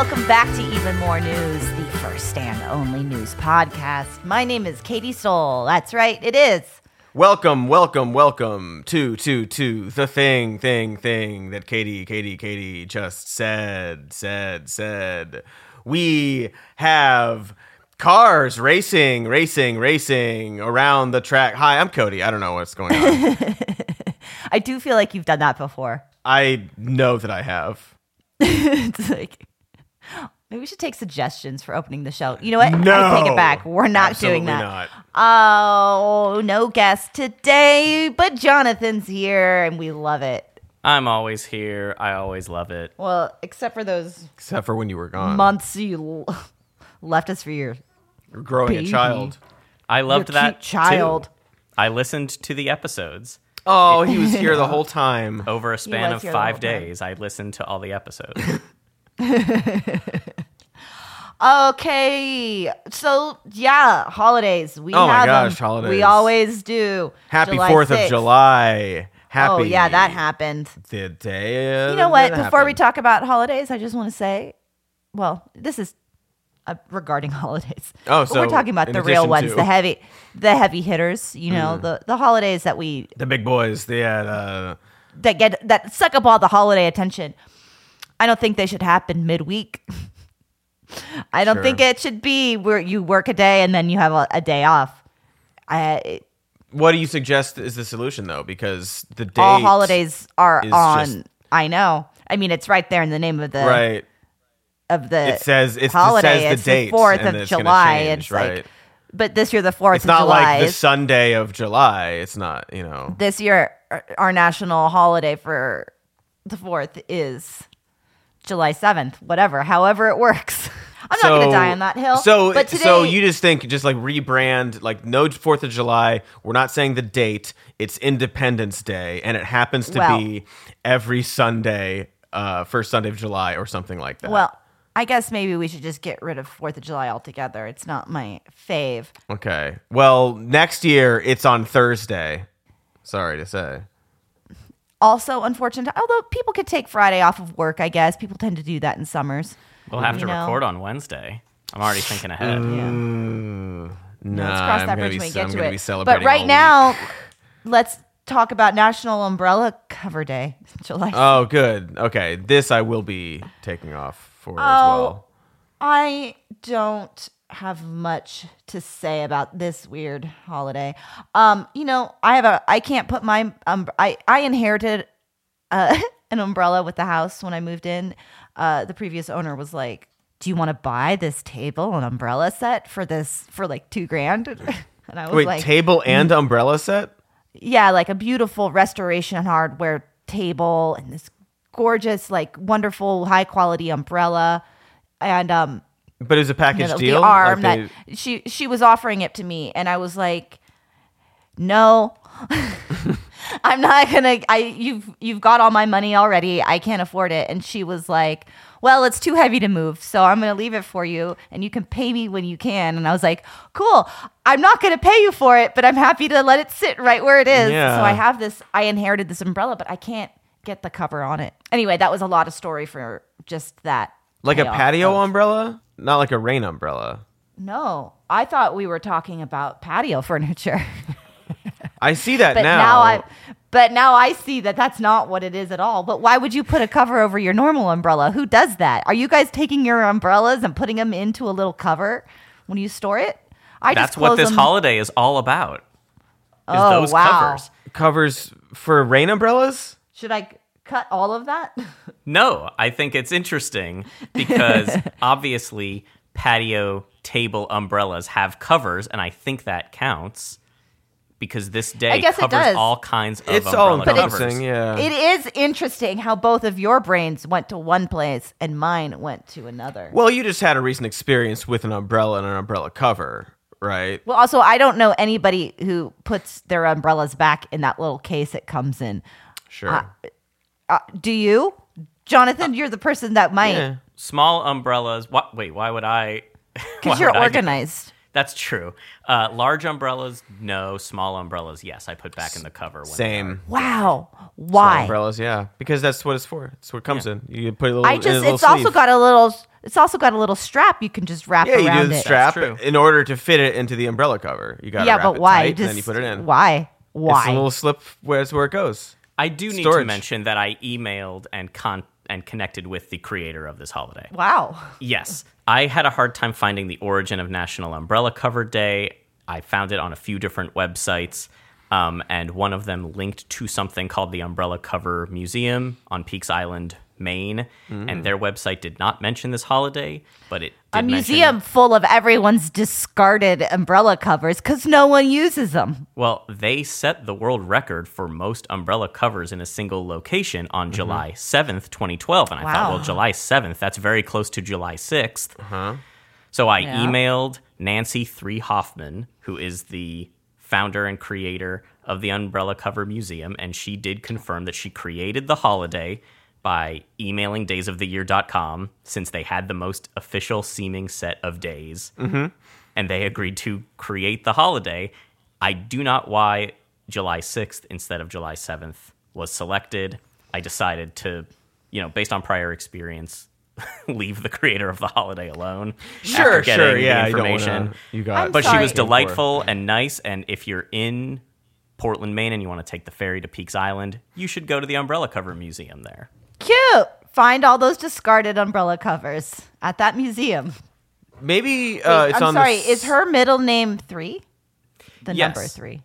Welcome back to Even More News, the first and only news podcast. My name is Katy Stoll. That's right, it is. Welcome, welcome, welcome to the thing that Katy just said. We have cars racing around the track. Hi, I'm Cody. I don't know what's going on. I do feel like you've done that before. I know that I have. It's like, maybe we should take suggestions for opening the show. You know what? No, I take it back. We're not doing that. Not. Oh, no guest today, but Jonathan's here, and we love it. I'm always here. I always love it. Well, except for when you were gone. Months you left us for your growing baby. A child. I loved your that child. Too. I listened to the episodes. Oh, he was here the whole time. Over a span of 5 days, I listened to all the episodes. Okay. So, yeah, holidays. We have them. Holidays. We always do. Happy July 4th 6th. Of July. Happy. Oh, yeah, that happened. The day of. You know what? Before we talk about holidays, I just want to say, well, this is regarding holidays. Oh, so but we're talking about the real ones, the heavy hitters, you know, the holidays that the big boys, that suck up all the holiday attention. I don't think they should happen midweek. I don't think it should be where you work a day and then you have a day off. What do you suggest is the solution though? Because the day all holidays are on. I know. I mean, it's right there in the name of the right. Of the it says it's holiday. It says the date, 4th of July. Change, it's right. Like, but this year the 4th of July. It's not like the Sunday of July. It's not, you know. This year our national holiday for the 4th is July 7th. Whatever, however it works. I'm not going to die on that hill. So, but today, you just think just like rebrand, like no 4th of July. We're not saying the date. It's Independence Day, and it happens to be every Sunday, first Sunday of July, or something like that. Well. I guess maybe we should just get rid of 4th of July altogether. It's not my fave. Okay. Well, next year it's on Thursday. Sorry to say. Also unfortunate, although people could take Friday off of work, I guess. People tend to do that in summers. We'll have to record on Wednesday. I'm already thinking ahead. Yeah. No, let's cross that bridge when we get to it. But right now, let's talk about National Umbrella Cover Day, July 6th. Oh, good. Okay. This I will be taking off. I don't have much to say about this weird holiday. You know, I can't put my I inherited an umbrella with the house when I moved in. The previous owner was like, "Do you want to buy this table and umbrella set for like $2,000?" And I was like, "Table and umbrella set?" Yeah, like a beautiful restoration hardware table and this gorgeous, like wonderful, high quality umbrella, and but it was a package deal. The arm that she was offering it to me, and I was like, no, I'm not gonna. You've got all my money already. I can't afford it. And she was like, well, it's too heavy to move, so I'm gonna leave it for you, and you can pay me when you can. And I was like, cool. I'm not gonna pay you for it, but I'm happy to let it sit right where it is. Yeah. So I have this. I inherited this umbrella, but I can't get the cover on it. Anyway, that was a lot of story for just that. Like a patio umbrella? Not like a rain umbrella. No. I thought we were talking about patio furniture. I see that now. But now I see that that's not what it is at all. But why would you put a cover over your normal umbrella? Who does that? Are you guys taking your umbrellas and putting them into a little cover when you store it? That's what this holiday is all about. Oh, those covers. Covers for rain umbrellas? Should I cut all of that? No, I think it's interesting because obviously patio table umbrellas have covers, and I think that counts because this day covers all kinds of umbrella covers. It is interesting how both of your brains went to one place and mine went to another. Well, you just had a recent experience with an umbrella and an umbrella cover. Right. Well, also, I don't know anybody who puts their umbrellas back in that little case it comes in. Sure. Do you? Jonathan, you're the person that might. Yeah. Small umbrellas. Wait, why would I? Because you're organized. That's true. Large umbrellas, no. Small umbrellas, yes. I put back in the cover. Same. Wow. Why? Small umbrellas, yeah. Because that's what it's for. It's what it comes in. You put a little sleeve. It's also got a little It's also got a little strap you can just wrap around it. Yeah, you do the strap in order to fit it into the umbrella cover. You got to wrap it tight, and then you put it in. Why? It's a little slip where it goes. I do need to mention that I emailed and connected with the creator of this holiday. Wow. Yes. I had a hard time finding the origin of National Umbrella Cover Day. I found it on a few different websites, and one of them linked to something called the Umbrella Cover Museum on Peaks Island, Maine, and their website did not mention this holiday, but it did mention full of everyone's discarded umbrella covers because no one uses them. Well, they set the world record for most umbrella covers in a single location on July 7th, 2012, and I thought, well, July 7th, that's very close to July 6th. So I emailed Nancy Hoffman, who is the founder and creator of the Umbrella Cover Museum, and she did confirm that she created the holiday by emailing daysoftheyear.com, since they had the most official seeming set of days, and they agreed to create the holiday. I do not know why July 6th instead of July 7th was selected. I decided to, you know, based on prior experience, leave the creator of the holiday alone. Sure, information. But she was delightful and nice, and if you're in Portland, Maine, and you want to take the ferry to Peaks Island, you should go to the Umbrella Cover Museum there. Cute. Find all those discarded umbrella covers at that museum. Maybe is her middle name 3? Number 3.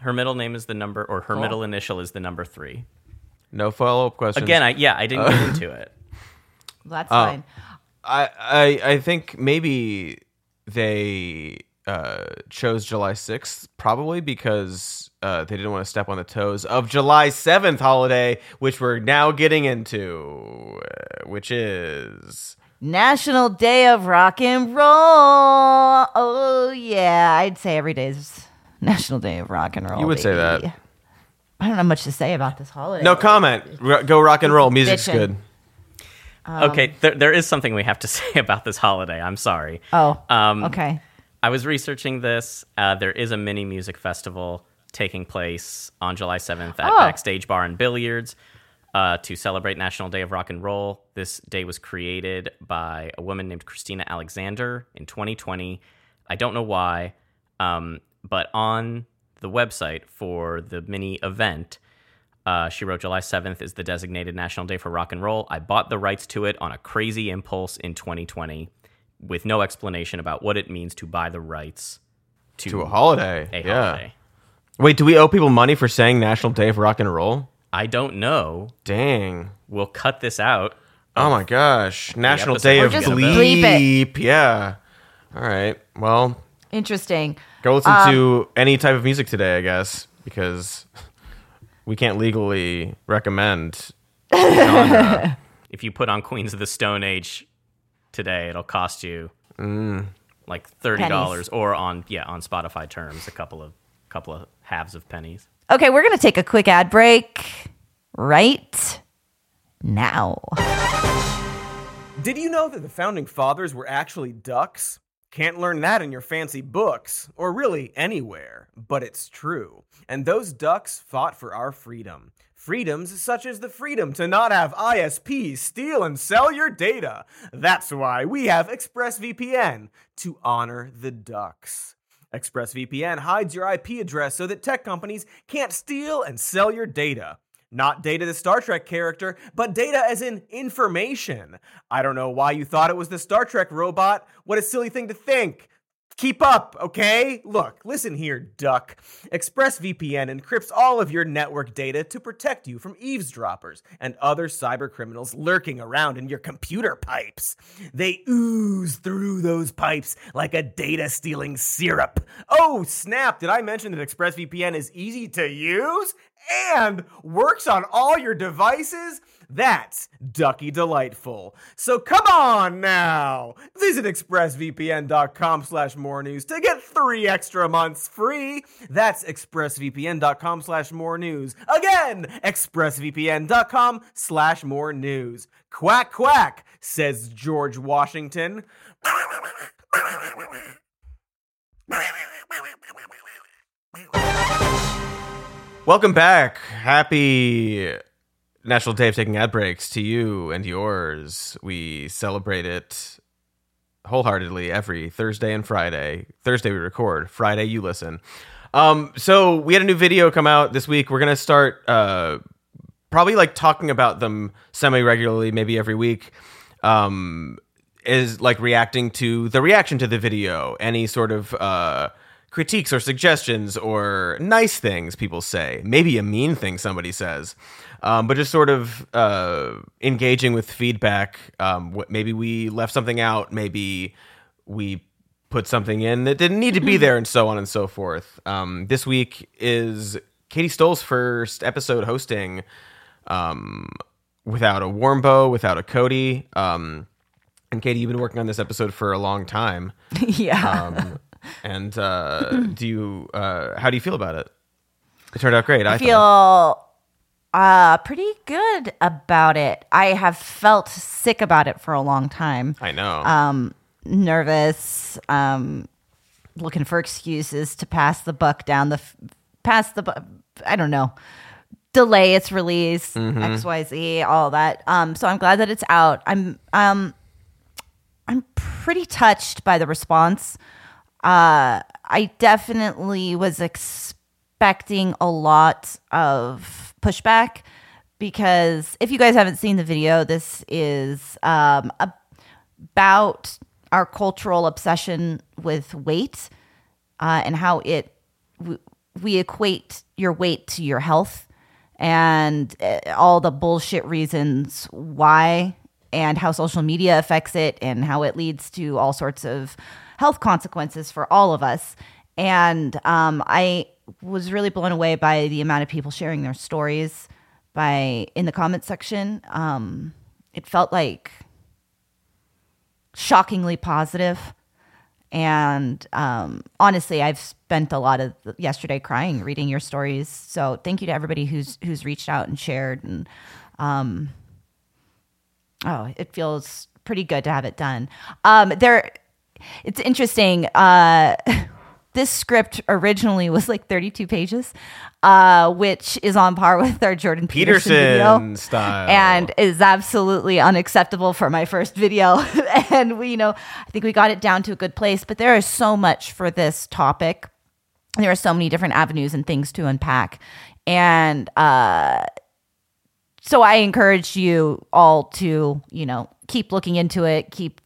Her middle name is the number, or her middle initial is the number 3. No follow-up questions. Again, I didn't get into it. That's fine. I think maybe they chose July 6th probably because they didn't want to step on the toes of July 7th holiday, which we're now getting into, which is National Day of Rock and Roll. Oh, yeah. I'd say every day is National Day of Rock and Roll. You would say that. I don't have much to say about this holiday. No comment. Go rock and roll. Music's good. Okay. There is something we have to say about this holiday. I'm sorry. Oh, okay. I was researching this. There is a mini music festival taking place on July 7th at Backstage Bar and Billiards to celebrate National Day of Rock and Roll. This day was created by a woman named Christina Alexander in 2020. I don't know why, but on the website for the mini event, she wrote, July 7th is the designated National Day for Rock and Roll. I bought the rights to it on a crazy impulse in 2020 with no explanation about what it means to buy the rights to a holiday. Wait, do we owe people money for saying National Day of Rock and Roll? I don't know. Dang. We'll cut this out. Oh my gosh. National Day of Bleep. Yeah. All right. Well. Interesting. Go listen to any type of music today, I guess, because we can't legally recommend genre. If you put on Queens of the Stone Age today, it'll cost you like $30 pennies. Or on Spotify terms, a couple of halves of pennies. Okay, we're going to take a quick ad break right now. Did you know that the founding fathers were actually ducks? Can't learn that in your fancy books, or really anywhere, but it's true. And those ducks fought for our freedom. Freedoms such as the freedom to not have ISPs steal and sell your data. That's why we have ExpressVPN, to honor the ducks. ExpressVPN hides your IP address so that tech companies can't steal and sell your data. Not data the Star Trek character, but data as in information. I don't know why you thought it was the Star Trek robot. What a silly thing to think. Keep up, okay? Look, listen here, duck. ExpressVPN encrypts all of your network data to protect you from eavesdroppers and other cybercriminals lurking around in your computer pipes. They ooze through those pipes like a data-stealing syrup. Oh, snap! Did I mention that ExpressVPN is easy to use and works on all your devices? That's ducky delightful. So come on now. Visit expressvpn.com/morenews to get 3 extra months free. That's expressvpn.com/morenews. Again, expressvpn.com/morenews. Quack, quack, says George Washington. Welcome back. Happy National Day of Taking Ad Breaks to you and yours. We celebrate it wholeheartedly every Thursday and Friday. Thursday we record, Friday you listen. So we had a new video come out this week. We're going to start probably like talking about them semi-regularly, maybe every week. Is like reacting to the reaction to the video, any sort of critiques or suggestions or nice things people say, maybe a mean thing somebody says, but just sort of engaging with feedback. Maybe we left something out, maybe we put something in that didn't need to be there, and so on and so forth. This week is Katy Stoll's first episode hosting without a Warmbo, without a Cody. And Katy, you've been working on this episode for a long time. Yeah. And how do you feel about it? It turned out great. I feel pretty good about it. I have felt sick about it for a long time. I know. Nervous. Looking for excuses to pass the buck down the I don't know. Delay its release. Mm-hmm. XYZ. All that. So I'm glad that it's out. I'm pretty touched by the response. I definitely was expecting a lot of pushback because if you guys haven't seen the video, this is about our cultural obsession with weight and how we equate your weight to your health and all the bullshit reasons why, and how social media affects it and how it leads to all sorts of health consequences for all of us. And I was really blown away by the amount of people sharing their stories in the comment section. It felt like shockingly positive. And honestly, I've spent a lot of yesterday crying reading your stories. So thank you to everybody who's reached out and shared. And oh, it feels pretty good to have it done. It's interesting. This script originally was like 32 pages, which is on par with our Jordan Peterson video style, and is absolutely unacceptable for my first video. And I think we got it down to a good place. But there is so much for this topic. There are so many different avenues and things to unpack, and so I encourage you all to, keep looking into it, keep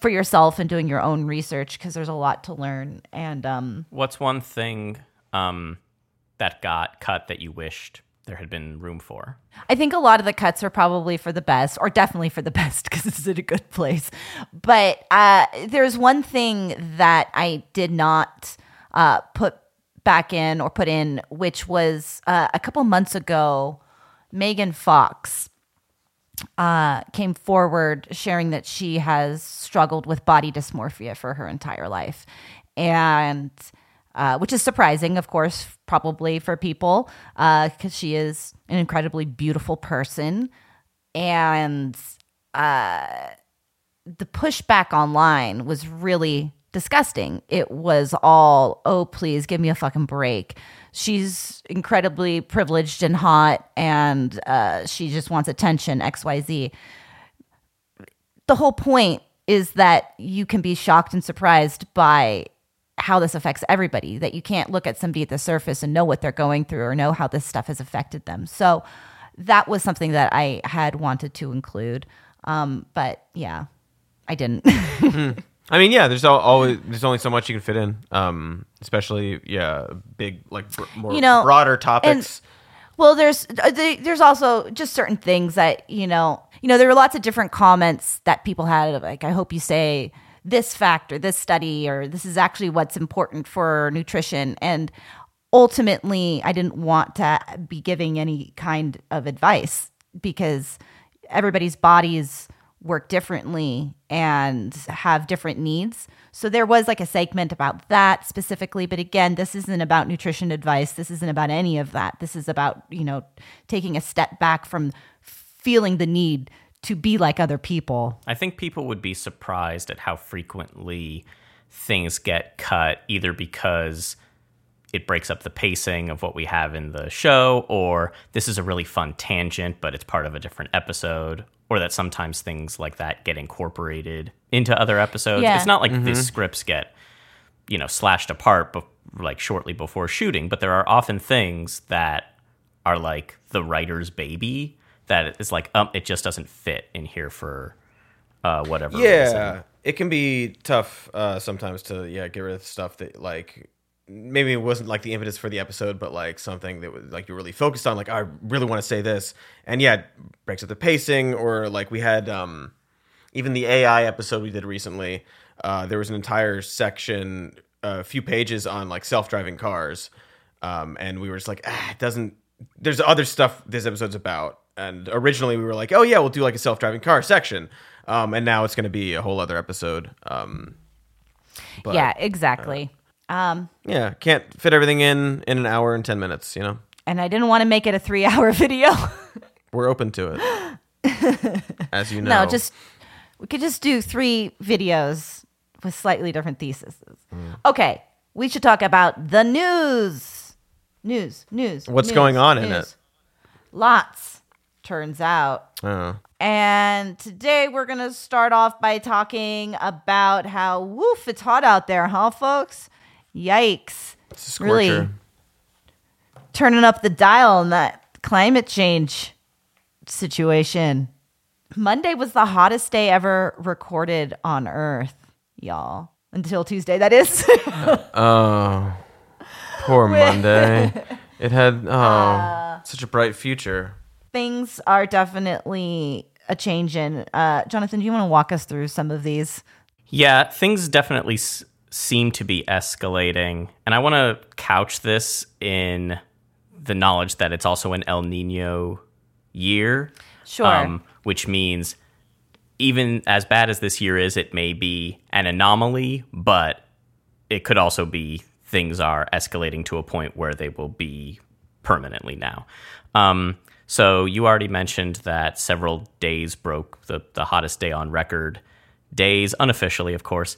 for yourself and doing your own research because there's a lot to learn. And what's one thing that got cut that you wished there had been room for? I think a lot of the cuts are probably for the best, or definitely for the best because it's in a good place. But there's one thing that I did not put back in or put in, which was a couple months ago, Megan Fox came forward sharing that she has struggled with body dysmorphia for her entire life, and which is surprising, of course, probably for people because she is an incredibly beautiful person. And the pushback online was really disgusting. It was all, oh, please give me a fucking break. She's incredibly privileged and hot, and she just wants attention, XYZ. The whole point is that you can be shocked and surprised by how this affects everybody, that you can't look at somebody at the surface and know what they're going through or know how this stuff has affected them. So that was something that I had wanted to include. But yeah, I didn't. I mean, yeah, there's only so much you can fit in, especially big more broader topics. And, there's also just certain things that there were lots of different comments that people had of, like, I hope you say this fact or this study or this is actually what's important for nutrition. And ultimately, I didn't want to be giving any kind of advice because everybody's bodies work differently and have different needs. So there was like a segment about that specifically. But again, this isn't about nutrition advice. This isn't about any of that. This is about, taking a step back from feeling the need to be like other people. I think people would be surprised at how frequently things get cut, either because it breaks up the pacing of what we have in the show, or this is a really fun tangent, but it's part of a different episode, or that sometimes things like that get incorporated into other episodes. Yeah. It's not like these scripts get, you know, slashed apart, but like shortly before shooting, but there are often things that are like the writer's baby that is like, it just doesn't fit in here for whatever reason. Yeah, it can be tough sometimes to get rid of stuff that like maybe it wasn't like the impetus for the episode, but like something that was like you really focused on, like I really want to say this, and it breaks up the pacing. Or like we had even the AI episode we did recently, there was an entire section, a few pages on like self-driving cars, and we were just like, it doesn't. There's other stuff this episode's about, and originally we were like, oh yeah, we'll do like a self-driving car section, and now it's going to be a whole other episode. But, yeah, exactly. Yeah, can't fit everything in an hour and 10 minutes, you know. And I didn't want to make it a 3-hour video. We're open to it, as you know. No, we could just do 3 videos with slightly different theses. Okay, we should talk about the news. What's going on in it? Lots, turns out. Oh. And today we're going to start off by talking about how, woof, it's hot out there, huh, folks? Yikes. It's a scorcher. Really turning up the dial on that climate change situation. Monday was the hottest day ever recorded on Earth, y'all. Until Tuesday, that is. Oh. Poor Monday. It had such a bright future. Things are definitely a change in. Jonathan, do you want to walk us through some of these? Yeah, things definitely seem to be escalating. And I want to couch this in the knowledge that it's also an El Nino year. Sure. Which means even as bad as this year is, it may be an anomaly, but it could also be things are escalating to a point where they will be permanently now. So you already mentioned that several days broke the hottest day on record. Days, unofficially, of course.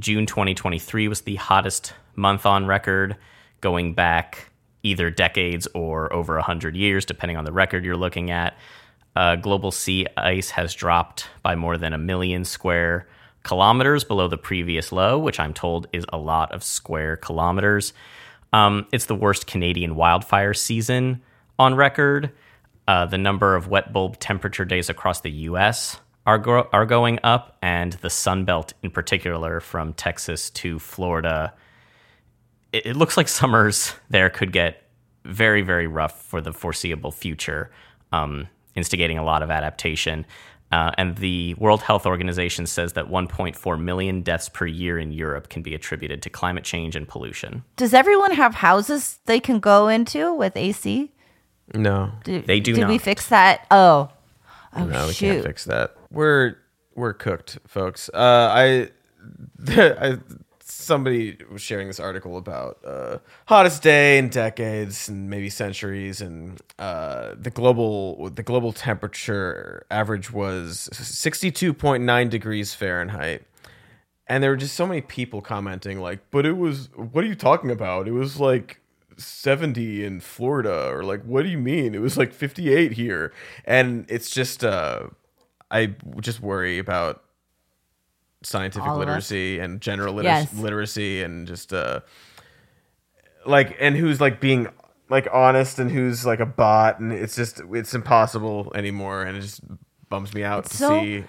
June 2023 was the hottest month on record, going back either decades or over 100 years, depending on the record you're looking at. Global sea ice has dropped by more than 1 million square kilometers below the previous low, which I'm told is a lot of square kilometers. It's the worst Canadian wildfire season on record. The number of wet bulb temperature days across the U.S. are going up, and the Sun Belt in particular, from Texas to Florida. It looks like summers there could get very, very rough for the foreseeable future, instigating a lot of adaptation. And the World Health Organization says that 1.4 million deaths per year in Europe can be attributed to climate change and pollution. Does everyone have houses they can go into with AC? No, they do not. Did we fix that? Oh, no, we can't fix that. We're cooked, folks. Somebody was sharing this article about hottest day in decades and maybe centuries, and the global temperature average was 62.9 degrees Fahrenheit, and there were just so many people commenting like, "But it was, what are you talking about? It was like 70 in Florida," or like, "What do you mean? It was like 58 here," and it's just I just worry about scientific literacy and general literacy and just and who's like being like honest and who's like a bot, and it's impossible anymore, and it just bums me out see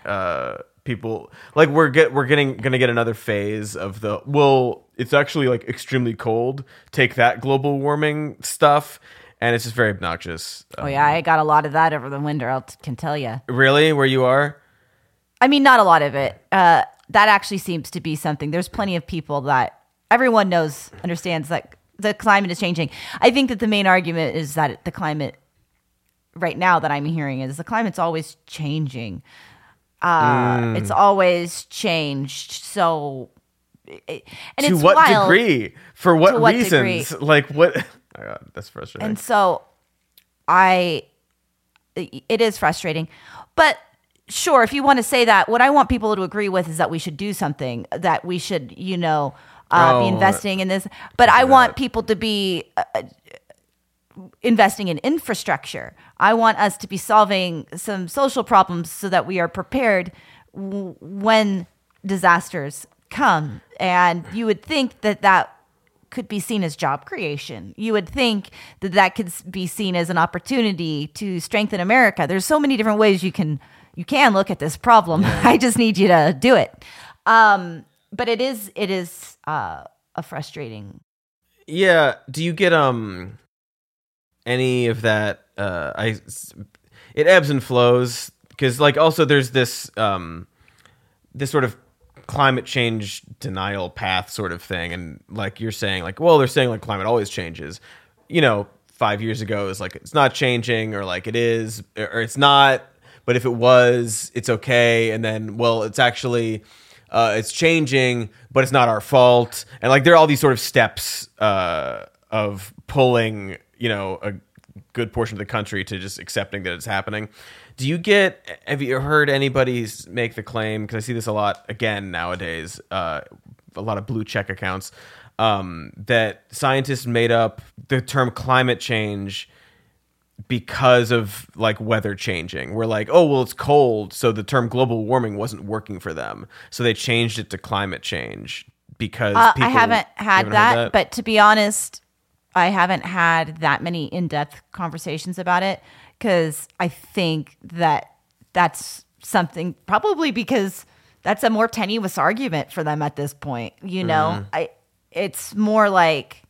people like we're gonna get another phase of the it's actually like extremely cold, take that global warming stuff. And it's just very obnoxious. I got a lot of that over the winter, I can tell you. Really? Where you are? I mean, not a lot of it. That actually seems to be something. There's plenty of people that everyone understands that the climate is changing. I think that the main argument is that the climate right now that I'm hearing is the climate's always changing. It's always changed. So, and to it's what wild. Degree? For what, to what reasons? Degree? Like what? Oh my God, that's frustrating. And so, it is frustrating, but. Sure, if you want to say that, what I want people to agree with is that we should do something, that we should, be investing in this. But I want people to be investing in infrastructure. I want us to be solving some social problems so that we are prepared when disasters come. And you would think that that could be seen as job creation. You would think that that could be seen as an opportunity to strengthen America. There's so many different ways you can look at this problem. I just need you to do it. But it is a frustrating. Yeah. Do you get any of that? It ebbs and flows because, like, also there's this this sort of climate change denial path sort of thing, and like you're saying, like, well, they're saying like climate always changes. You know, 5 years ago is like it's not changing, or like it is, or it's not. But if it was, it's okay. And then, well, it's actually it's changing, but it's not our fault. And like there are all these sort of steps of pulling, you know, a good portion of the country to just accepting that it's happening. Have you heard anybody make the claim? Because I see this a lot again nowadays, a lot of blue check accounts, that scientists made up the term climate change because of like weather changing. We're like, oh, well, it's cold. So the term global warming wasn't working for them. So they changed it to climate change because people... I haven't had that, but to be honest, I haven't had that many in-depth conversations about it. Because I think that's something, probably because that's a more tenuous argument for them at this point. You know, it's more like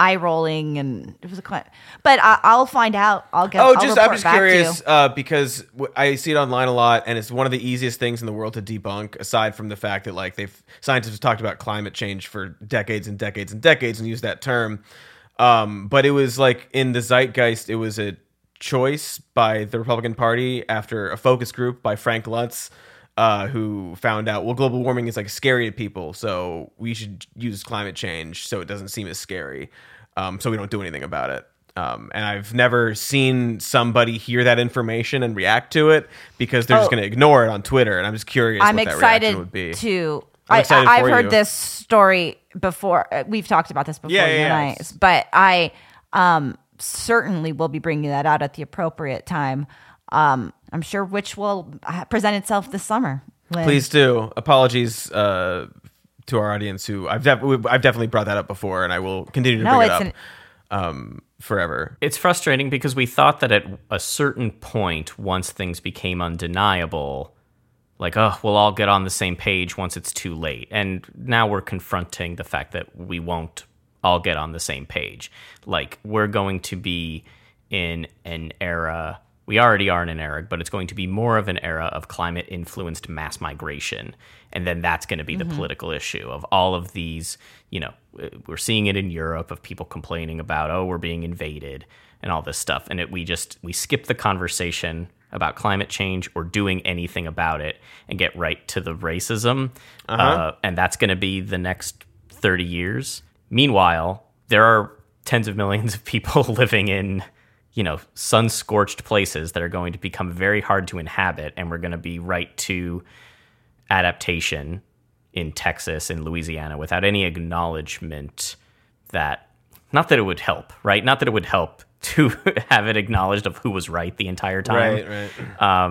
eye rolling, and it was a client. But I'll find out. I'm just curious because I see it online a lot, and it's one of the easiest things in the world to debunk. Aside from the fact that like scientists have talked about climate change for decades and decades and decades and used that term, but it was like in the zeitgeist, it was a choice by the Republican Party after a focus group by Frank Luntz, who found out, well, global warming is like scary to people, so we should use climate change so it doesn't seem as scary, so we don't do anything about it. And I've never seen somebody hear that information and react to it because they're just going to ignore it on Twitter. And I'm just curious what that reaction would be. I've heard this story before. We've talked about this before, but I... certainly will be bringing that out at the appropriate time. I'm sure which will present itself this summer. Please do. Apologies to our audience who I've definitely brought that up before, and I will continue to bring it up forever. It's frustrating because we thought that at a certain point, once things became undeniable, like, oh, we'll all get on the same page once it's too late. And now we're confronting the fact that we won't all get on the same page. Like, we're going to be in an era, we already are in an era, but it's going to be more of an era of climate influenced mass migration. And then that's going to be the political issue of all of these, you know, we're seeing it in Europe of people complaining about, oh, we're being invaded and all this stuff. And we skip the conversation about climate change or doing anything about it and get right to the racism. And that's going to be the next 30 years. Meanwhile, there are tens of millions of people living in, you know, sun-scorched places that are going to become very hard to inhabit, and we're going to be right to adaptation in Texas and Louisiana without any acknowledgement that, not that it would help, right? Not that it would help to have it acknowledged of who was right the entire time. Right. I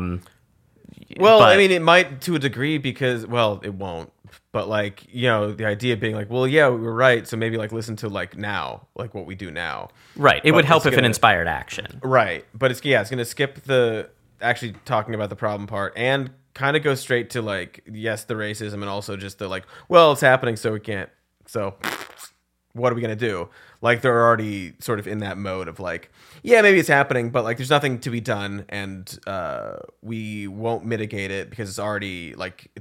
mean, it might to a degree because, well, it won't. But like, you know, the idea being like, well, yeah, we were right. So maybe like listen to like now, like what we do now. Right. It would help if it inspired action. Right. But it's going to skip the actually talking about the problem part and kind of go straight to like, yes, the racism and also just the like, well, it's happening. So we can't. So what are we going to do? Like they're already sort of in that mode of like, yeah, maybe it's happening, but like there's nothing to be done. And we won't mitigate it because it's already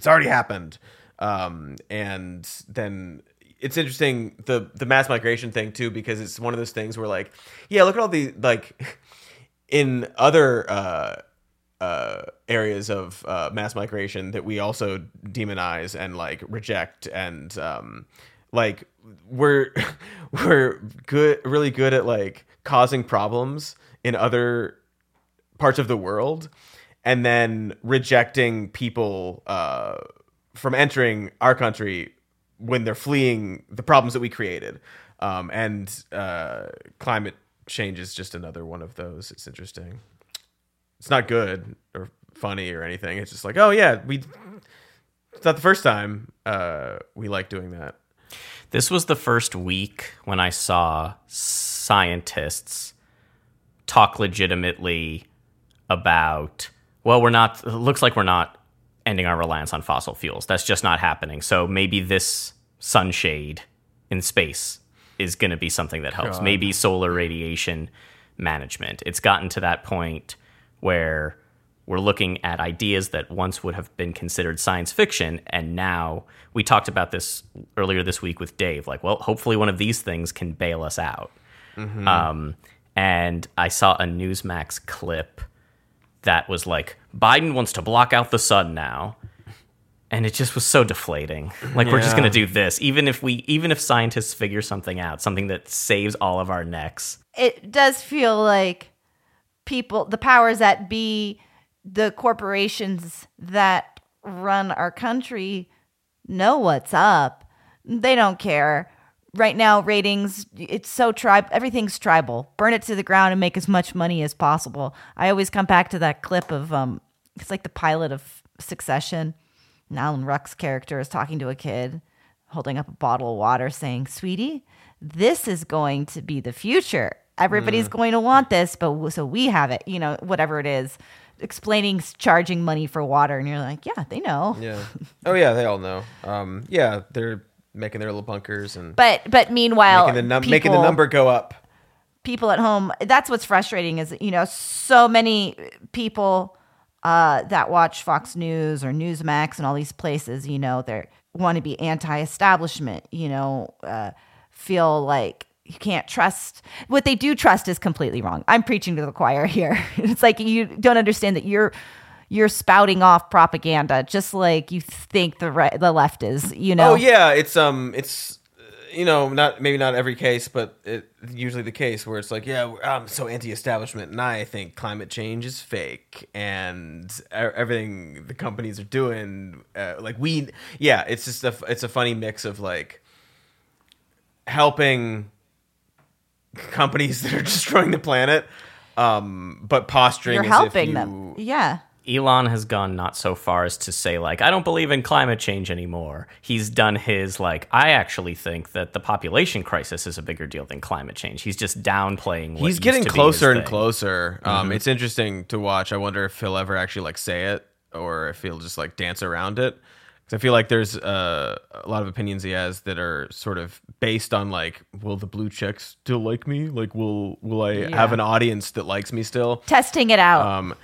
happened. And then it's interesting the mass migration thing too, because it's one of those things where like, yeah, look at all the, like in other, areas of, mass migration that we also demonize and like reject. And, like we're good, really good at like causing problems in other parts of the world and then rejecting people, from entering our country when they're fleeing the problems that we created. And climate change is just another one of those. It's interesting. It's not good or funny or anything. It's just like, oh yeah, it's not the first time we like doing that. This was the first week when I saw scientists talk legitimately about, well, it looks like we're not ending our reliance on fossil fuels. That's just not happening. So maybe this sunshade in space is going to be something that helps. God. Maybe solar radiation management. It's gotten to that point where we're looking at ideas that once would have been considered science fiction. And now we talked about this earlier this week with Dave, like, well, hopefully one of these things can bail us out. Mm-hmm. And I saw a Newsmax clip that was like, Biden wants to block out the sun now. And it just was so deflating. Like, we're just going to do this. Even if scientists figure something out, something that saves all of our necks. It does feel like people, the powers that be, the corporations that run our country know what's up. They don't care. Right now, ratings, it's so tribal. Everything's tribal. Burn it to the ground and make as much money as possible. I always come back to that clip of, it's like the pilot of Succession. And Alan Ruck's character is talking to a kid, holding up a bottle of water, saying, "Sweetie, this is going to be the future. Everybody's going to want this, but so we have it," you know, whatever it is. Explaining charging money for water, and you're like, yeah, they know. Yeah. Oh yeah, they all know. Yeah, they're making their little bunkers, and but meanwhile, making the number go up. People at home, that's what's frustrating is, you know, so many people that watch Fox News or Newsmax and all these places, you know, they want to be anti-establishment. You know, feel like you can't trust. What they do trust is completely wrong. I'm preaching to the choir here. It's like, you don't understand that you're spouting off propaganda, just like you think the left is, you know? Oh yeah. It's, you know, maybe not every case, but it's usually the case where it's like, yeah, I'm so anti-establishment and I think climate change is fake and everything the companies are doing. It's just it's a funny mix of like helping companies that are destroying the planet, but posturing. You're helping them. Yeah. Elon has gone not so far as to say, like, I don't believe in climate change anymore. He's done his, like, I actually think that the population crisis is a bigger deal than climate change. He's just downplaying what he's getting closer and closer. Mm-hmm. It's interesting to watch. I wonder if he'll ever actually, like, say it or if he'll just, like, dance around it. Because I feel like there's a lot of opinions he has that are sort of based on, like, will the blue checks still like me? Like, will I have an audience that likes me still? Testing it out.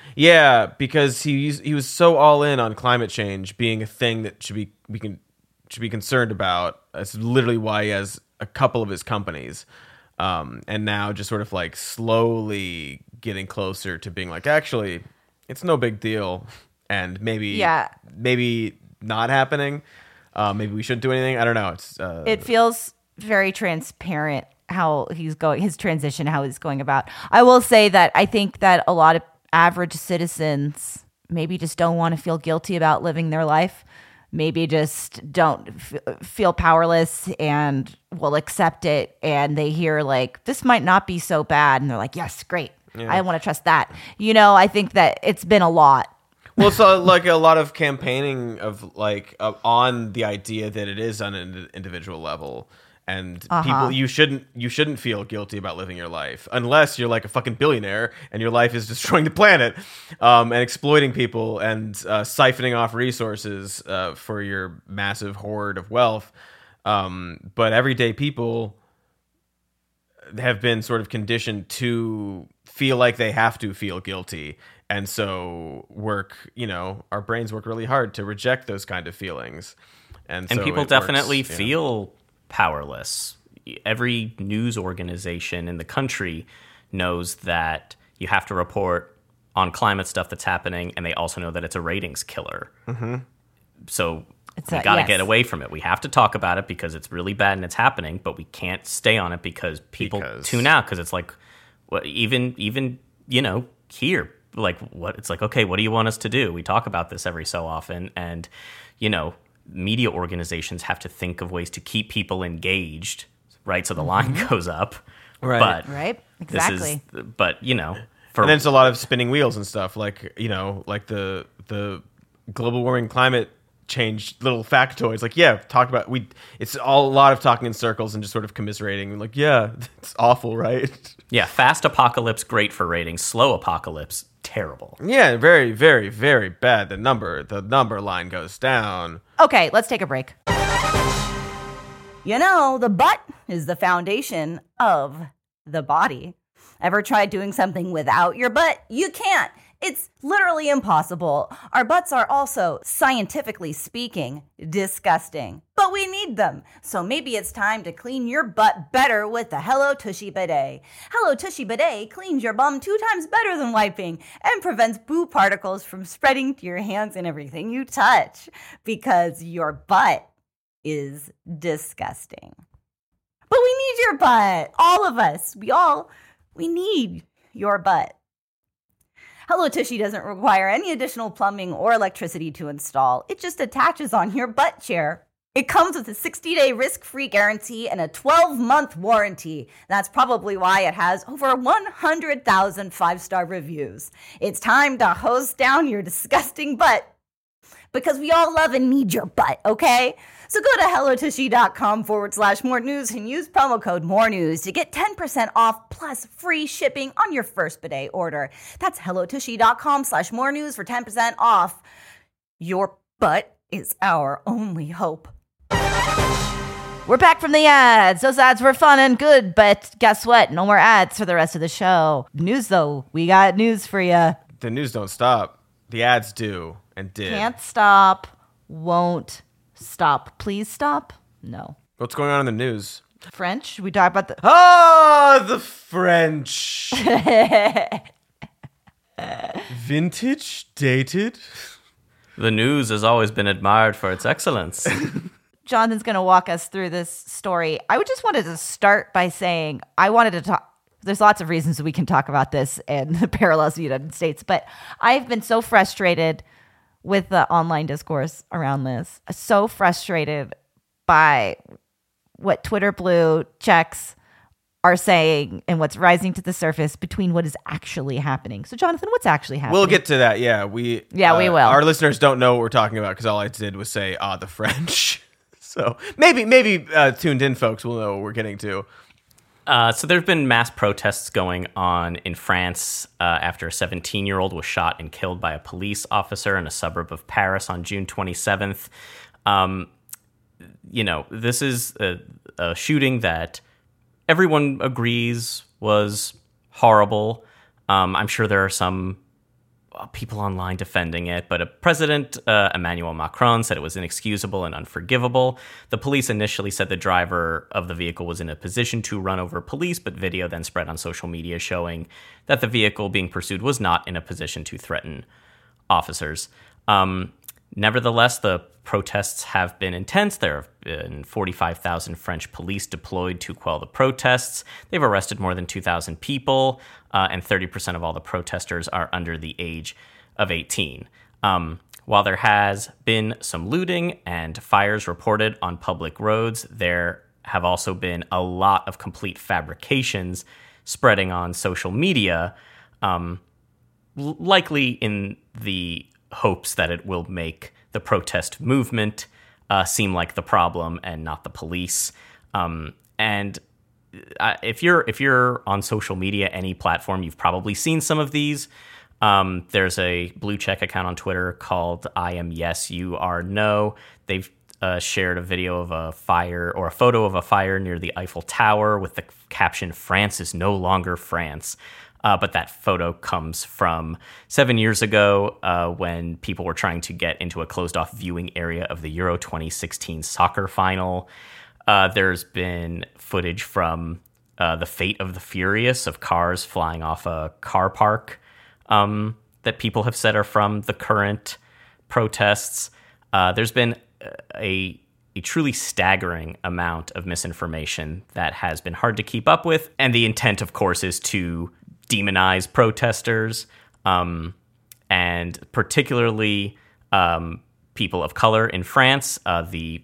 Because he was so all in on climate change being a thing that should be concerned about. That's literally why he has a couple of his companies, and now just sort of like slowly getting closer to being like, actually, it's no big deal, and maybe. Not happening. Maybe we shouldn't do anything. I don't know. It feels very transparent how he's going, his transition, how he's going about. I will say that I think that a lot of average citizens maybe just don't want to feel guilty about living their life. Maybe just don't feel powerless and will accept it. And they hear like, this might not be so bad. And they're like, yes, great. Yeah. I want to trust that. You know, I think that it's been a lot. Well, so like a lot of campaigning of like on the idea that it is on an individual level, and people, you shouldn't feel guilty about living your life unless you're like a fucking billionaire and your life is destroying the planet, and exploiting people and siphoning off resources for your massive hoard of wealth. But everyday people have been sort of conditioned to feel like they have to feel guilty. And so our brains work really hard to reject those kind of feelings. And so people definitely feel powerless. Every news organization in the country knows that you have to report on climate stuff that's happening, and they also know that it's a ratings killer. Mm-hmm. So we got to get away from it. We have to talk about it because it's really bad and it's happening, but we can't stay on it because people tune out because it's like, well, even here. Like, what? It's like, okay, what do you want us to do? We talk about this every so often, and media organizations have to think of ways to keep people engaged, right? So the line goes up. Right. But right. Exactly. This is, but, you know. And then it's a lot of spinning wheels and stuff, like, you know, like the global warming climate change little factoids. Like, yeah, talked about it's all a lot of talking in circles and just sort of commiserating. Like, yeah, it's awful, right? Yeah, fast apocalypse, great for ratings. Slow apocalypse, terrible. Yeah, very, very, very bad. The number line goes down. Okay, let's take a break. You know, the butt is the foundation of the body. Ever tried doing something without your butt? You can't. It's literally impossible. Our butts are also, scientifically speaking, disgusting. But we need them. So maybe it's time to clean your butt better with the Hello Tushy Bidet. Hello Tushy Bidet cleans your bum 2 times better than wiping and prevents poo particles from spreading to your hands and everything you touch. Because your butt is disgusting. But we need your butt. All of us. We need your butt. Hello Tushy doesn't require any additional plumbing or electricity to install. It just attaches on your butt chair. It comes with a 60-day risk-free guarantee and a 12-month warranty. That's probably why it has over 100,000 5-star reviews. It's time to hose down your disgusting butt. Because we all love and need your butt, okay? So go to hellotushy.com/more news and use promo code MORENEWS to get 10% off plus free shipping on your first bidet order. That's hellotushy.com/more news for 10% off. Your butt is our only hope. We're back from the ads. Those ads were fun and good, but guess what? No more ads for the rest of the show. News, though. We got news for you. The news don't stop. The ads do. And did. Can't stop, won't stop. Please stop? No. What's going on in the news? French? Should we talk about the French. Vintage? Dated? The news has always been admired for its excellence. Jonathan's going to walk us through this story. I just wanted to start by saying I wanted to talk. There's lots of reasons we can talk about this and the parallels to the United States, but I've been so frustrated with the online discourse around this. So frustrated by what Twitter blue checks are saying and what's rising to the surface between what is actually happening. So, Jonathan, what's actually happening? We'll get to that, yeah. We will. Our listeners don't know what we're talking about because all I did was say, the French. So maybe tuned-in folks will know what we're getting to. So there have been mass protests going on in France after a 17-year-old was shot and killed by a police officer in a suburb of Paris on June 27th. You know, this is a shooting that everyone agrees was horrible. I'm sure there are some people online defending it, but President Emmanuel Macron said it was inexcusable and unforgivable. The police initially said the driver of the vehicle was in a position to run over police, but video then spread on social media showing that the vehicle being pursued was not in a position to threaten officers. Nevertheless, the protests have been intense. There have been 45,000 French police deployed to quell the protests. They've arrested more than 2,000 people, and 30% of all the protesters are under the age of 18. While there has been some looting and fires reported on public roads, there have also been a lot of complete fabrications spreading on social media, likely in the hopes that it will make the protest movement seem like the problem and not the police. And if you're on social media, any platform, you've probably seen some of these. There's a blue check account on Twitter called I Am Yes, You Are No. They've shared a video of a fire or a photo of a fire near the Eiffel Tower with the caption, "France is no longer France." But that photo comes from 7 years ago when people were trying to get into a closed-off viewing area of the Euro 2016 soccer final. There's been footage from The Fate of the Furious of cars flying off a car park that people have said are from the current protests. There's been a truly staggering amount of misinformation that has been hard to keep up with. And the intent, of course, is to demonize protesters, and particularly people of color in France. The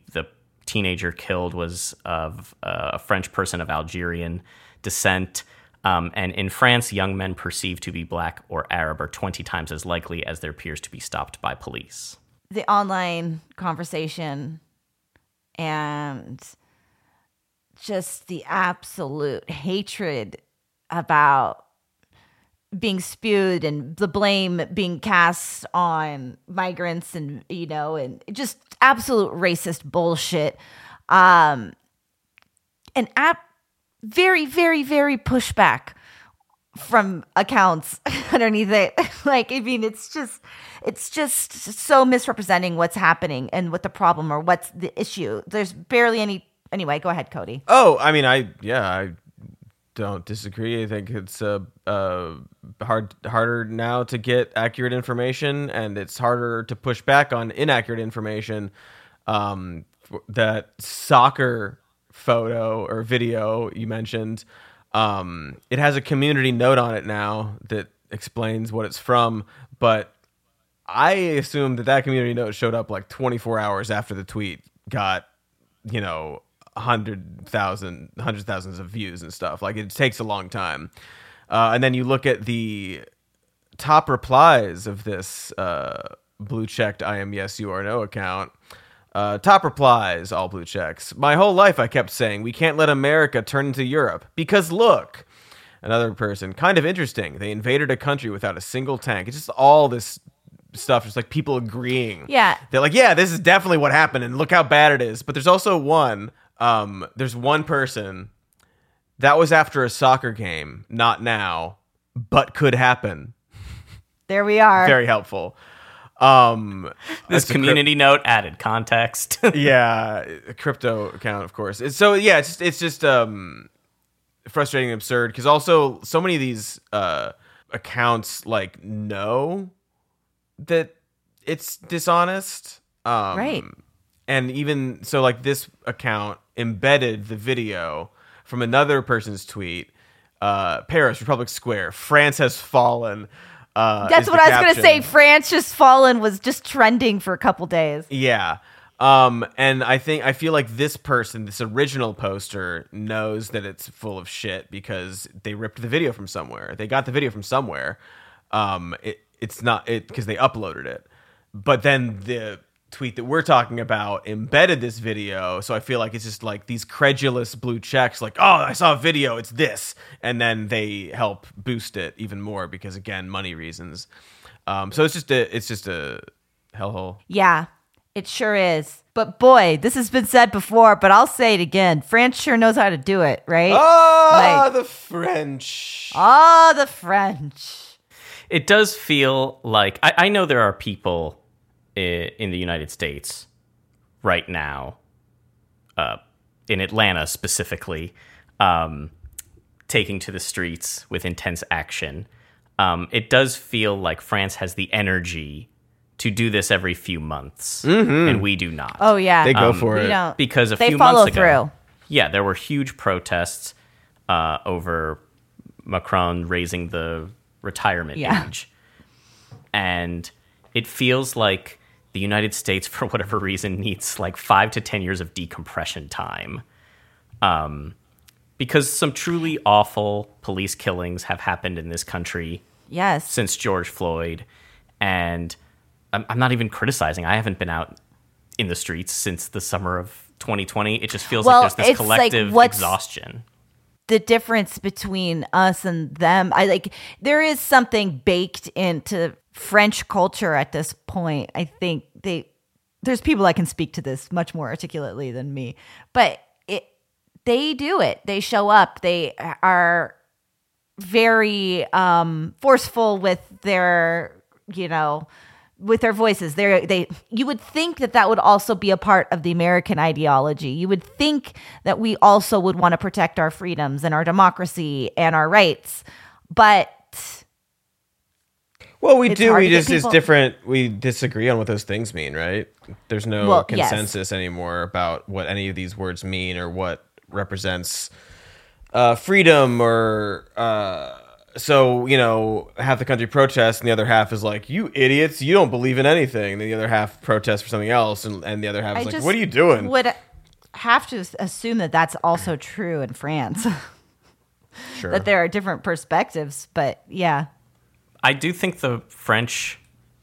teenager killed was of a French person of Algerian descent. And in France, young men perceived to be black or Arab are 20 times as likely as their peers to be stopped by police. The online conversation and just the absolute hatred about being spewed and the blame being cast on migrants and, you know, and just absolute racist bullshit. And very, very, very pushback from accounts underneath it. Like, I mean, it's just so misrepresenting what's happening and what the problem or what's the issue. There's barely any. Anyway, go ahead, Cody. Oh, I mean, I don't disagree. I think it's harder now to get accurate information, and it's harder to push back on inaccurate information. That soccer photo or video you mentioned, it has a community note on it now that explains what it's from, but I assume that community note showed up like 24 hours after the tweet got, you know, hundreds of thousands of views and stuff. Like, it takes a long time. And then you look at the top replies of this blue checked I am yes you are no account. Top replies, all blue checks. My whole life I kept saying we can't let America turn into Europe because look. Another person, kind of interesting. They invaded a country without a single tank. It's just all this stuff, just like people agreeing. Yeah. They're like, yeah, this is definitely what happened and look how bad it is. But there's also one person that was after a soccer game, not now, but could happen. There we are. Very helpful. This community note added context. Yeah, a crypto account, of course. So yeah, it's just frustrating and absurd because also so many of these accounts like know that it's dishonest, right? And even so, like this account embedded the video from another person's tweet. Paris, Republic Square, France has fallen. That's what I was going to say. France just fallen was just trending for a couple days. Yeah. And I feel like this person, this original poster, knows that it's full of shit because they ripped the video from somewhere. They got the video from somewhere. It's not because they uploaded it. But then the tweet that we're talking about embedded this video. So I feel like it's just like these credulous blue checks, like, oh, I saw a video, it's this. And then they help boost it even more because, again, money reasons. So it's just a hellhole. Yeah, it sure is. But boy, this has been said before, but I'll say it again. France sure knows how to do it, right? Oh, like, the French. Oh, the French. It does feel like I know there are people in the United States right now, in Atlanta specifically, taking to the streets with intense action. It does feel like France has the energy to do this every few months, and we do not. Oh, yeah. They go for it. Don't. Because a few months ago, yeah, there were huge protests over Macron raising the retirement age. And it feels like the United States, for whatever reason, needs like 5 to 10 years of decompression time, because some truly awful police killings have happened in this country. Yes, since George Floyd, and I'm not even criticizing. I haven't been out in the streets since the summer of 2020. It just feels like there's this collective exhaustion. The difference between us and them, there is something baked into French culture at this point. I think there's people that can speak to this much more articulately than me, but they do it. They show up. They are very forceful with their, you know, with their voices. You would think that would also be a part of the American ideology. You would think that we also would want to protect our freedoms and our democracy and our rights, but. Well, we do. We just, it's different. We disagree on what those things mean, right? There's no consensus anymore about what any of these words mean or what represents freedom or So, you know, half the country protests and the other half is like, you idiots, you don't believe in anything. And the other half protests for something else. And the other half is like, what are you doing? Would have to assume that that's also true in France. Sure. That there are different perspectives, but yeah. I do think the French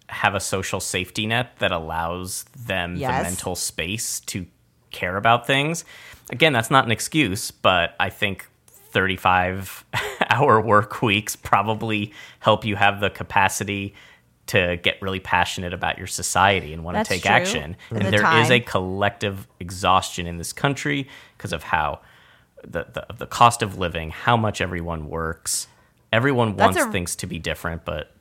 have a social safety net that allows them the mental space to care about things. Again, that's not an excuse, but I think 35-hour work weeks probably help you have the capacity to get really passionate about your society and want to take action. And there is a collective exhaustion in this country because of how the cost of living, how much everyone works. Everyone wants things to be different, but...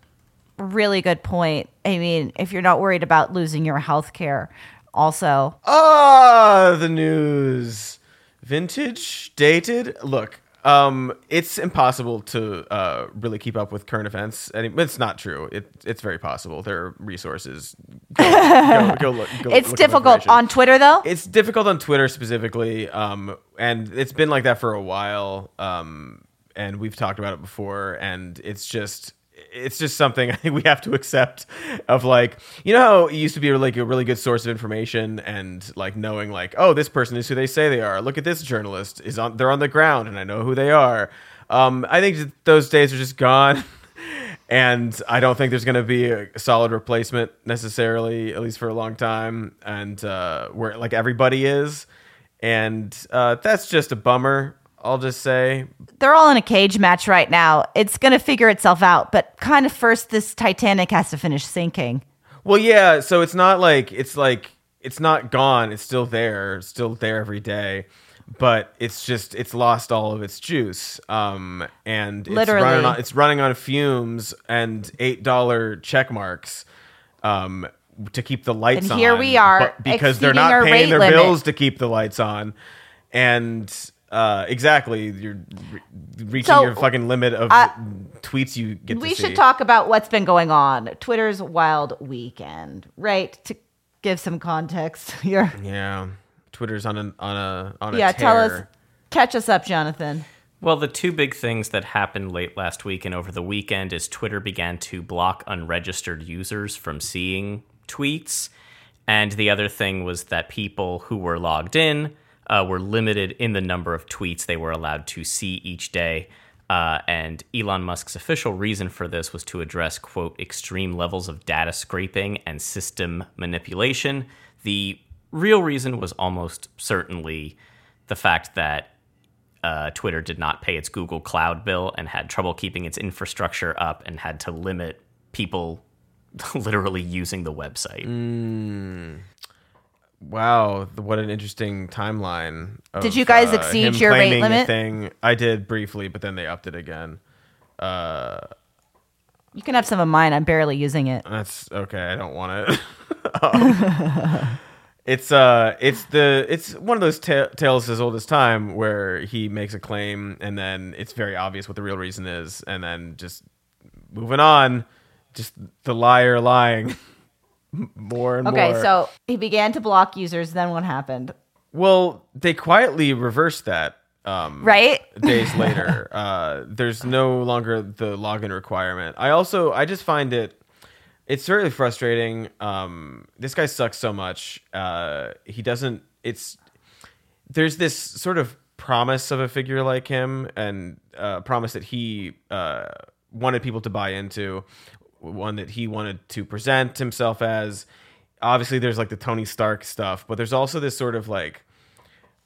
Really good point. I mean, if you're not worried about losing your health care, also... Ah, the news. Vintage, dated. Look, it's impossible to really keep up with current events. And it's not true. It's very possible. There are resources. Go look. It's difficult on Twitter, though? It's difficult on Twitter specifically. And it's been like that for a while. And we've talked about it before. And it's just something I think we have to accept of, like, you know how it used to be like a really good source of information and like knowing like, oh, this person is who they say they are. Look at this journalist they're on the ground and I know who they are. I think those days are just gone. And I don't think there's going to be a solid replacement necessarily, at least for a long time. And where like everybody is. And that's just a bummer. I'll just say they're all in a cage match right now. It's going to figure itself out, but kind of first this Titanic has to finish sinking. Well, yeah. So it's not like, it's not gone. It's still there. It's still there every day, but it's just, it's lost all of its juice. And it's running on fumes and $8 check marks, to keep the lights on. And here we are because they're not paying their bills to keep the lights on. And, exactly. You're reaching your fucking limit of tweets you get to see. We should talk about what's been going on. Twitter's wild weekend, right? To give some context here. Yeah. Twitter's on a tear. Yeah, tell us. Catch us up, Jonathan. Well, the two big things that happened late last week and over the weekend is Twitter began to block unregistered users from seeing tweets. And the other thing was that people who were logged in were limited in the number of tweets they were allowed to see each day. And Elon Musk's official reason for this was to address, quote, extreme levels of data scraping and system manipulation. The real reason was almost certainly the fact that Twitter did not pay its Google Cloud bill and had trouble keeping its infrastructure up and had to limit people literally using the website. Wow, what an interesting timeline. Did you guys exceed your rate limit? I did briefly, but then they upped it again. You can have some of mine. I'm barely using it. That's okay. I don't want it. It's one of those tales as old as time where he makes a claim and then it's very obvious what the real reason is. And then just moving on, just the liar lying. More and more. Okay, so he began to block users. Then what happened? Well, they quietly reversed that. Right? Days later, there's no longer the login requirement. I just find it's certainly frustrating. This guy sucks so much. There's this sort of promise of a figure like him and promise that he wanted people to buy into. One that he wanted to present himself as. Obviously there's like the Tony Stark stuff, but there's also this sort of like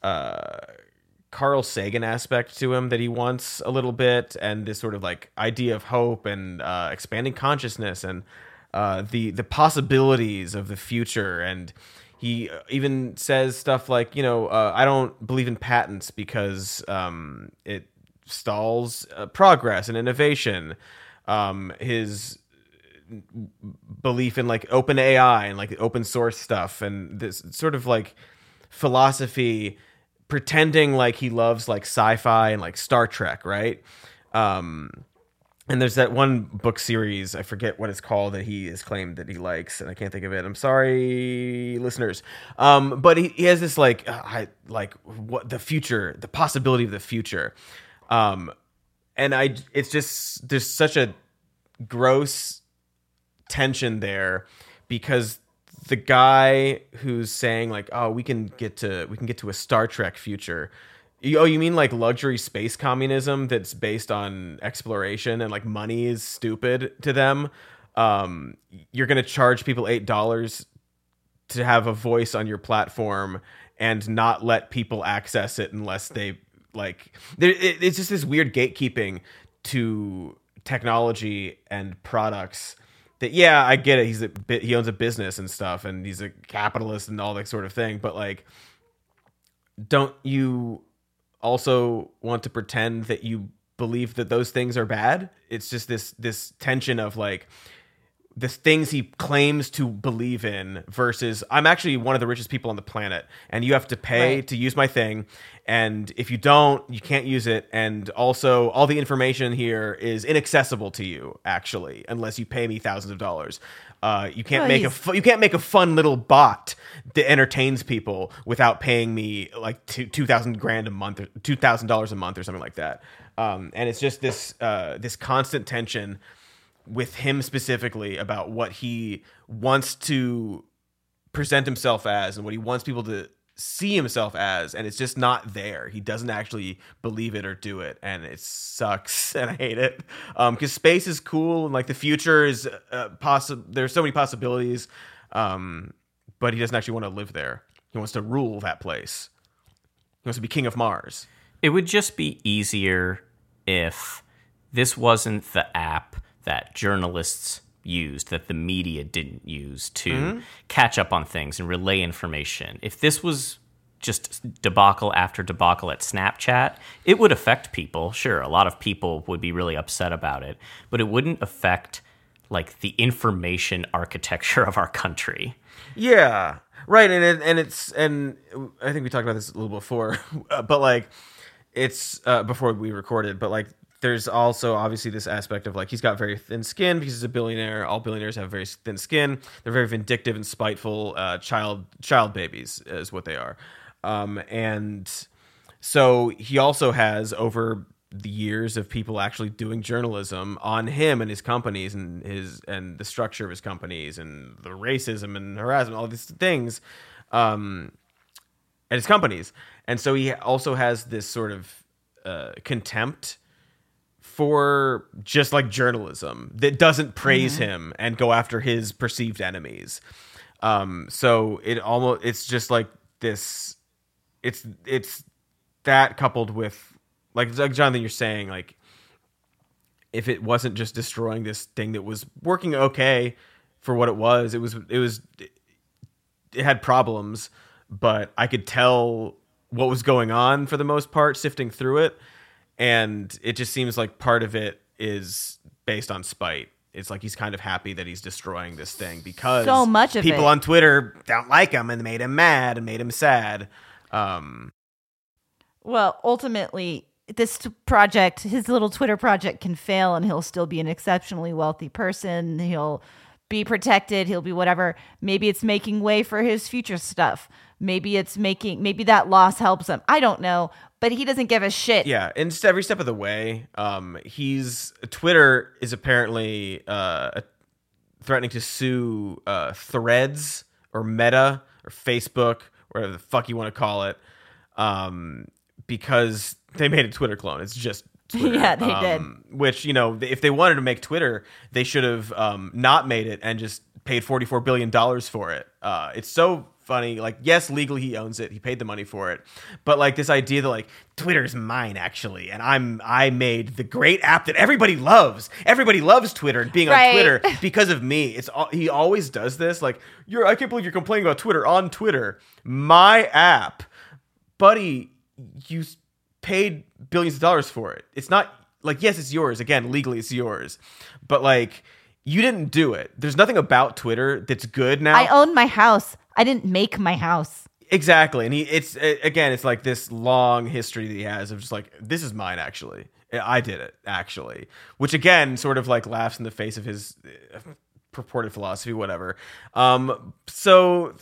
Carl Sagan aspect to him that he wants a little bit. And this sort of like idea of hope and expanding consciousness and the possibilities of the future. And he even says stuff like, you know, I don't believe in patents because it stalls progress and innovation. His belief in like open AI and like the open source stuff and this sort of like philosophy, pretending like he loves like sci-fi and like Star Trek, right? And there's that one book series, I forget what it's called, that he has claimed that he likes, and I can't think of it. I'm sorry, listeners. But he has this like what the future, the possibility of the future. And it's just, there's such a gross tension there, because the guy who's saying like, oh, we can get to a Star Trek future. Oh, you mean like luxury space communism that's based on exploration and like money is stupid to them? You're going to charge people $8 to have a voice on your platform and not let people access it unless they like... It's just this weird gatekeeping to technology and products that, yeah, I get it. He owns a business and stuff, and he's a capitalist and all that sort of thing. But like, don't you also want to pretend that you believe that those things are bad? It's just this tension of like, the things he claims to believe in versus I'm actually one of the richest people on the planet and you have to pay to use my thing. And if you don't, you can't use it. And also all the information here is inaccessible to you actually, unless you pay me thousands of dollars. You can't make a fun little bot that entertains people without paying me like $2,000 a month or $2,000 a month or something like that. And it's just this constant tension with him specifically about what he wants to present himself as and what he wants people to see himself as. And it's just not there. He doesn't actually believe it or do it. And it sucks. And I hate it. Cause space is cool. And like the future is possible. There's so many possibilities. But he doesn't actually want to live there. He wants to rule that place. He wants to be king of Mars. It would just be easier if this wasn't the app that journalists used, that the media didn't use to catch up on things and relay information. If this was just debacle after debacle at Snapchat, it would affect people. Sure, a lot of people would be really upset about it, but it wouldn't affect like the information architecture of our country. Yeah, right. And I think we talked about this a little before, but like it's before we recorded, but like, there's also obviously this aspect of like, he's got very thin skin because he's a billionaire. All billionaires have very thin skin. They're very vindictive and spiteful child babies is what they are. And so he also has, over the years of people actually doing journalism on him and his companies and the structure of his companies and the racism and harassment, all these things at his companies. And so he also has this sort of contempt for just like journalism that doesn't praise him and go after his perceived enemies. So it's just like this, it's that coupled with like Jonathan, you're saying, like, if it wasn't just destroying this thing that was working okay for what it had problems, but I could tell what was going on for the most part, sifting through it. And it just seems like part of it is based on spite. It's like he's kind of happy that he's destroying this thing because so much of people on Twitter don't like him and made him mad and made him sad. Well, ultimately, this project, his little Twitter project, can fail and he'll still be an exceptionally wealthy person. He'll be protected. He'll be whatever. Maybe it's making way for his future stuff. Maybe that loss helps him. I don't know. But he doesn't give a shit. Yeah, and just every step of the way, Twitter is apparently threatening to sue Threads or Meta or Facebook, whatever the fuck you want to call it, because they made a Twitter clone. It's just Twitter. Yeah, they did. Which, you know, if they wanted to make Twitter, they should have not made it and just paid $44 billion for it. It's so funny. Like, yes, legally he owns it. He paid the money for it. But like this idea that like Twitter's mine actually, and I made the great app that everybody loves. Everybody loves Twitter and being on Twitter because of me. He always does this. Like, I can't believe you're complaining about Twitter on Twitter. My app, buddy. You paid billions of dollars for it. It's not like, yes, it's yours. Again, legally it's yours. But like, you didn't do it. There's nothing about Twitter that's good now. I own my house. I didn't make my house. Exactly. And it's like this long history that he has of just like, this is mine, actually. I did it, actually. Which, again, sort of like laughs in the face of his purported philosophy, whatever. So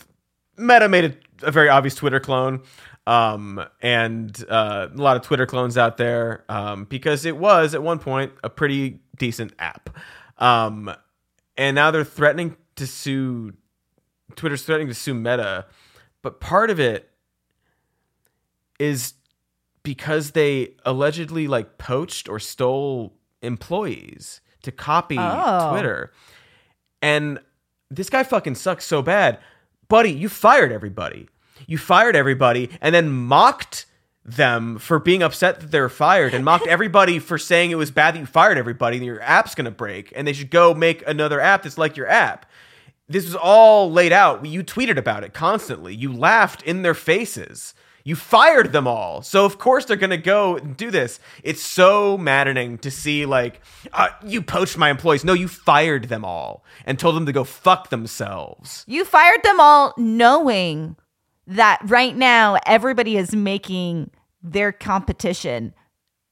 Meta made a very obvious Twitter clone, and a lot of Twitter clones out there, because it was at one point a pretty decent app. And now they're threatening to sue. Twitter's threatening to sue Meta, but part of it is because they allegedly like poached or stole employees to copy Twitter. And this guy fucking sucks so bad. Buddy, you fired everybody. You fired everybody and then mocked them for being upset that they were fired, and mocked everybody for saying it was bad that you fired everybody and your app's going to break and they should go make another app that's like your app. This was all laid out. You tweeted about it constantly. You laughed in their faces. You fired them all. So, of course, they're going to go and do this. It's so maddening to see, like, you poached my employees. No, you fired them all and told them to go fuck themselves. You fired them all knowing that right now everybody is making their competition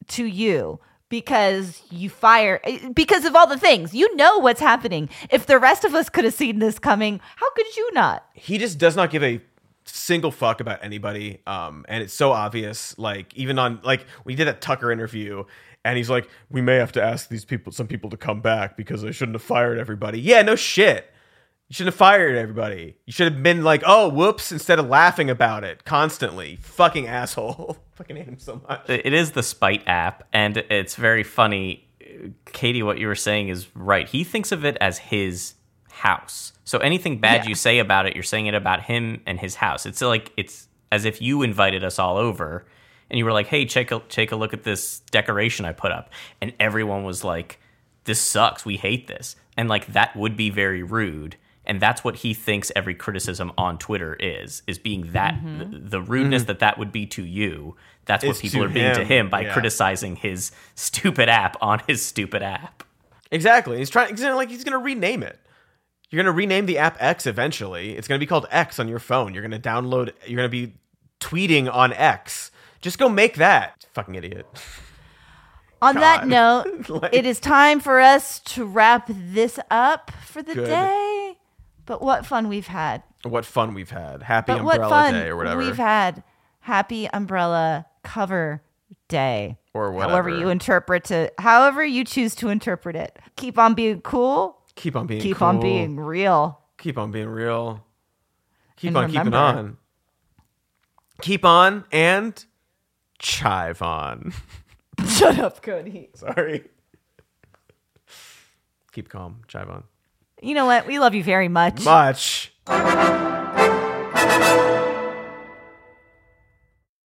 to you because of all the things. You know what's happening. If the rest of us could have seen this coming, how could you not? He just does not give a single fuck about anybody, and it's so obvious. Like, even on, like, we did that Tucker interview and he's like, we may have to ask some people to come back because they shouldn't have fired everybody. Yeah, no shit. You shouldn't have fired everybody. You should have been like, oh, whoops, instead of laughing about it constantly. Fucking asshole. Fucking hate him so much. It is the spite app, and it's very funny. Katie, what you were saying is right. He thinks of it as his house. So anything bad you say about it, you're saying it about him and his house. It's like, it's as if you invited us all over, and you were like, hey, take a look at this decoration I put up. And everyone was like, this sucks. We hate this. And like, that would be very rude. And that's what he thinks every criticism on Twitter is being that the rudeness that would be to you. That's what people are being to him by criticizing his stupid app on his stupid app. Exactly. He's going to rename it. You're going to rename the app X eventually. It's going to be called X on your phone. You're going to be tweeting on X. Just go make that. Fucking idiot. On that note, it is time for us to wrap this up for the day. But what fun we've had. What fun we've had. Happy Umbrella Day or whatever. We've had Happy Umbrella Cover Day. Or whatever. However you choose to interpret it. Keep on being cool. Keep on being cool. Keep on being real. Keep on being real. Keep on keeping on. Keep on and chive on. Shut up, Cody. Sorry. Keep calm. Chive on. You know what? We love you very much.